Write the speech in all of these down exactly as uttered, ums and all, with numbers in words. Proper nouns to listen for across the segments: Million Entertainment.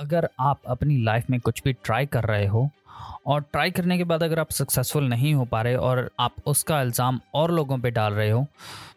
अगर आप अपनी लाइफ में कुछ भी ट्राई कर रहे हो और ट्राई करने के बाद अगर आप सक्सेसफुल नहीं हो पा रहे और आप उसका इल्ज़ाम और लोगों पे डाल रहे हो,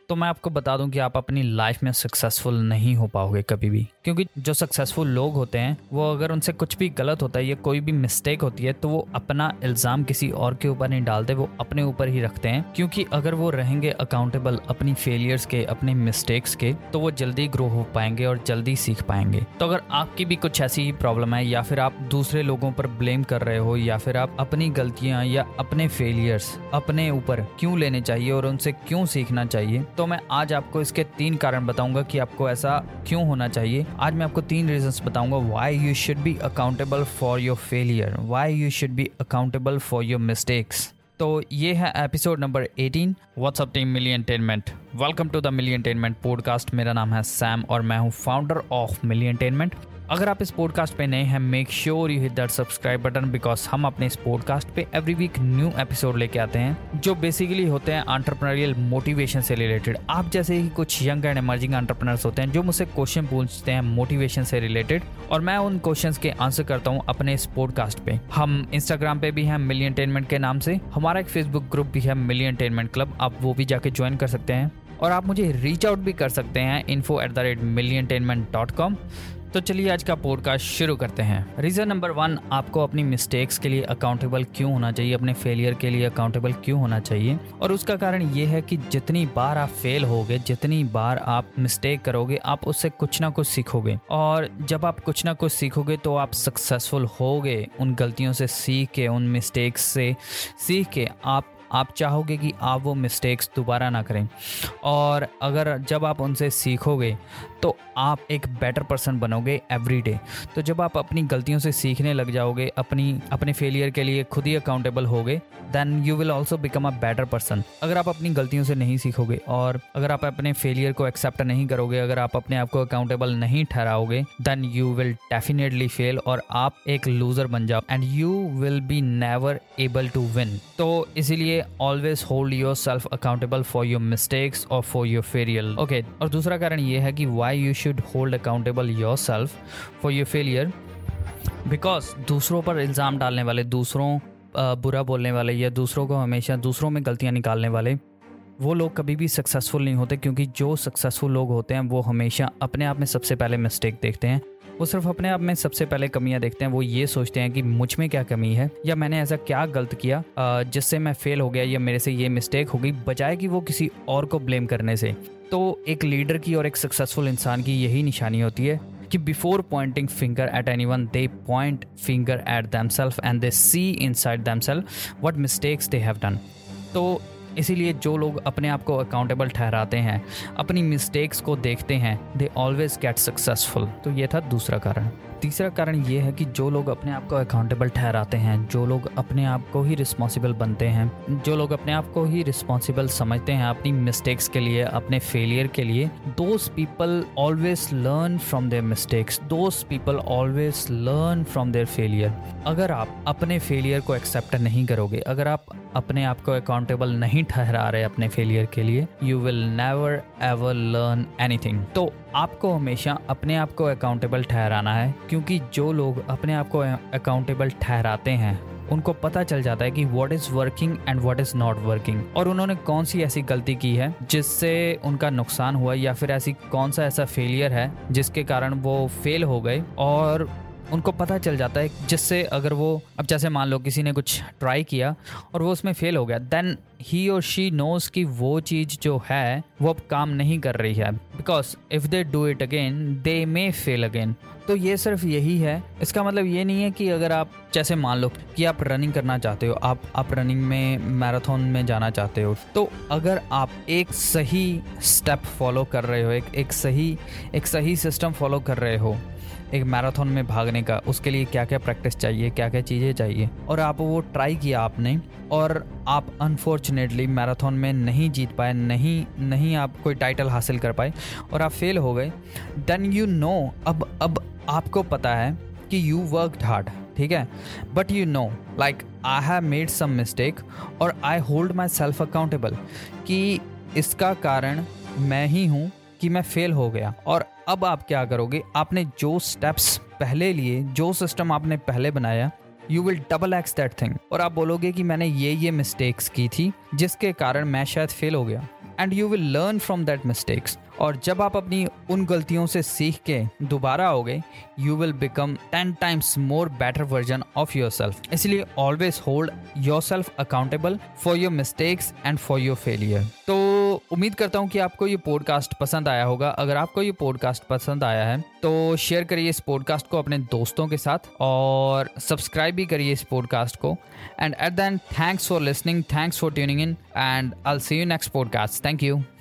तो मैं आपको बता दूं कि आप अपनी लाइफ में सक्सेसफुल नहीं हो पाओगे कभी भी। क्योंकि जो सक्सेसफुल लोग होते हैं वो अगर उनसे कुछ भी गलत होता है या कोई भी मिस्टेक होती है तो वो अपना इल्ज़ाम किसी और के ऊपर नहीं डालते, वो अपने ऊपर ही रखते हैं। क्योंकि अगर वो रहेंगे अकाउंटेबल अपनी फेलियर्स के, अपने मिस्टेक्स के, तो वो जल्दी ग्रो हो पाएंगे और जल्दी सीख पाएंगे। तो अगर आपकी भी कुछ ऐसी ही प्रॉब्लम है या फिर आप दूसरे लोगों पर ब्लेम कर रहे हो या फिर आप अपनी गलतियाँ या अपने फेलियर्स अपने ऊपर क्यों लेने चाहिए और उनसे क्यों सीखना चाहिए, तो मैं आज आपको इसके तीन कारण बताऊंगा कि आपको ऐसा क्यों होना चाहिए। आज मैं आपको तीन रीजंस बताऊंगा why you should be accountable for your failure, why you should be accountable for your mistakes. तो ये है एपिसोड नंबर अठारह। What's up team million entertainment, welcome to the million entertainment podcast. मेरा नाम है सैम और मैं हूँ फाउंडर ऑफ मिलियन एंटरटेनमेंट। अगर आप इस पॉडकास्ट पे नए हैं, make sure you hit that subscribe button, because हम अपने इस पॉडकास्ट पे एवरी वीक न्यू एपिसोड लेके आते हैं जो बेसिकली होते हैं एंटरप्रेन्योरियल मोटिवेशन से रिलेटेड। आप जैसे ही कुछ यंग एंड इमर्जिंग एंटरप्रेन्योर्स होते हैं जो मुझसे क्वेश्चन पूछते हैं मोटिवेशन से रिलेटेड, और मैं उन क्वेश्चन के आंसर करता हूँ अपने इस पॉडकास्ट पे। हम इंस्टाग्राम पे भी हैं मिलियन एंटरटेनमेंट के नाम से, हमारा एक फेसबुक ग्रुप भी है मिलियन एंटरटेनमेंट क्लब, आप वो भी जाके ज्वाइन कर सकते हैं। और आप मुझे रीच आउट भी कर सकते हैं info at the rate million entertainment dot com. तो चलिए आज का पॉडकास्ट शुरू करते हैं। रीज़न नंबर वन, आपको अपनी मिस्टेक्स के लिए अकाउंटेबल क्यों होना चाहिए, अपने फेलियर के लिए अकाउंटेबल क्यों होना चाहिए। और उसका कारण ये है कि जितनी बार आप फेल होगे, जितनी बार आप मिस्टेक करोगे, आप उससे कुछ ना कुछ सीखोगे, और जब आप कुछ ना कुछ सीखोगे तो आप सक्सेसफुल होगे। उन गलतियों से सीख के, उन मिस्टेक्स से सीख के आप आप चाहोगे कि आप वो मिस्टेक्स दोबारा ना करें, और अगर जब आप उनसे सीखोगे तो आप एक बेटर पर्सन बनोगे एवरी डे। तो जब आप अपनी गलतियों से सीखने लग जाओगे, अपनी अपने फेलियर के लिए खुद ही अकाउंटेबल होगे, then you will also become a better person. अगर आप अपनी गलतियों से नहीं सीखोगे और अगर आप अपने फेलियर को एक्सेप्ट नहीं करोगे, अगर आप अपने आप को अकाउंटेबल नहीं ठहराओगे, then you will definitely fail और आप एक लूज़र बन जाओ and you will be never able to win. तो इसीलिए always hold yourself accountable for your mistakes or for your failure, okay। और दूसरा कारण ये है कि why you should hold accountable yourself for your failure, because दूसरों पर इल्ज़ाम डालने वाले, दूसरों बुरा बोलने वाले या दूसरों को हमेशा दूसरों में गलतियाँ निकालने वाले वो लोग कभी भी सक्सेसफुल नहीं होते। क्योंकि जो सक्सेसफुल लोग होते हैं वो हमेशा अपने आप में सबसे पहले मिस्टेक देखते हैं, वो सिर्फ अपने आप में सबसे पहले कमियां देखते हैं। वो ये सोचते हैं कि मुझ में क्या कमी है या मैंने ऐसा क्या गलत किया जिससे मैं फेल हो गया या मेरे से ये मिस्टेक हो गई, बजाय कि वो किसी और को ब्लेम करने से। तो एक लीडर की और एक सक्सेसफुल इंसान की यही निशानी होती है कि before pointing finger at anyone they point finger at themselves and they see inside themselves what mistakes they have done. तो इसीलिए जो लोग अपने आप को अकाउंटेबल ठहराते हैं, अपनी मिस्टेक्स को देखते हैं, दे ऑलवेज गेट सक्सेसफुल। तो ये था दूसरा कारण। तीसरा कारण ये है कि जो लोग अपने आप को अकाउंटेबल ठहराते हैं, जो लोग अपने आप को ही रिस्पॉन्सिबल बनते हैं, जो लोग अपने आप को ही रिस्पॉन्सिबल समझते हैं अपनी मिस्टेक्स के लिए, अपने फेलियर के लिए, those people always learn from their mistakes, those people always learn from their failure. अगर आप अपने फेलियर को एक्सेप्ट नहीं करोगे, अगर आप अपने आप को अकाउंटेबल नहीं ठहरा रहे अपने फेलियर के लिए, you will never ever learn anything. तो आपको हमेशा अपने आप को अकाउंटेबल ठहराना है, क्योंकि जो लोग अपने आप को अकाउंटेबल ठहराते हैं उनको पता चल जाता है कि what is working and what is not working, और उन्होंने कौन सी ऐसी गलती की है जिससे उनका नुकसान हुआ या फिर ऐसी कौन सा ऐसा फेलियर है जिसके कारण वो फेल हो गए। और उनको पता चल जाता है जिससे अगर वो, अब जैसे मान लो किसी ने कुछ ट्राई किया और वो उसमें फेल हो गया, देन ही और शी नोज़ कि वो चीज़ जो है वो अब काम नहीं कर रही है, because if they do it again they may fail again. तो ये सिर्फ यही है। इसका मतलब ये नहीं है कि अगर आप, जैसे मान लो कि आप रनिंग करना चाहते हो, आप आप रनिंग में मैराथन में जाना चाहते हो, तो अगर आप एक सही स्टेप फॉलो कर रहे हो, एक एक सही एक सही सिस्टम फॉलो कर रहे हो एक मैराथन में भागने का, उसके लिए क्या क्या प्रैक्टिस चाहिए, क्या क्या चीज़ें चाहिए, और आप वो ट्राई किया आपने और आप अनफॉर्चुनेटली मैराथन में नहीं जीत पाए, नहीं नहीं आप कोई टाइटल हासिल कर पाए और आप फेल हो गए, देन यू नो, अब अब आपको पता है कि यू वर्कड हार्ड, ठीक है, but you know like I have made some mistake और I hold myself accountable कि इसका कारण मैं ही हूँ कि मैं फेल हो गया। और अब आप क्या करोगे, आपने जो स्टेप्स पहले लिए, जो सिस्टम आपने पहले बनाया, you will double x that thing. और आप बोलोगे कि मैंने ये ये मिस्टेक्स की थी जिसके कारण मैं शायद फेल हो गया, and you will learn from that mistakes. और जब आप अपनी उन गलतियों से सीख के दोबारा आओगे, you will become ten times more better version of yourself. इसलिए always hold yourself accountable for your mistakes and for your failure. तो उम्मीद करता हूँ कि आपको ये पॉडकास्ट पसंद आया होगा। अगर आपको ये पॉडकास्ट पसंद आया है तो शेयर करिए इस पॉडकास्ट को अपने दोस्तों के साथ, और सब्सक्राइब भी करिए इस पॉडकास्ट को। And at the end, thanks for listening, thanks for tuning in, and I will see you next podcast. Thank you.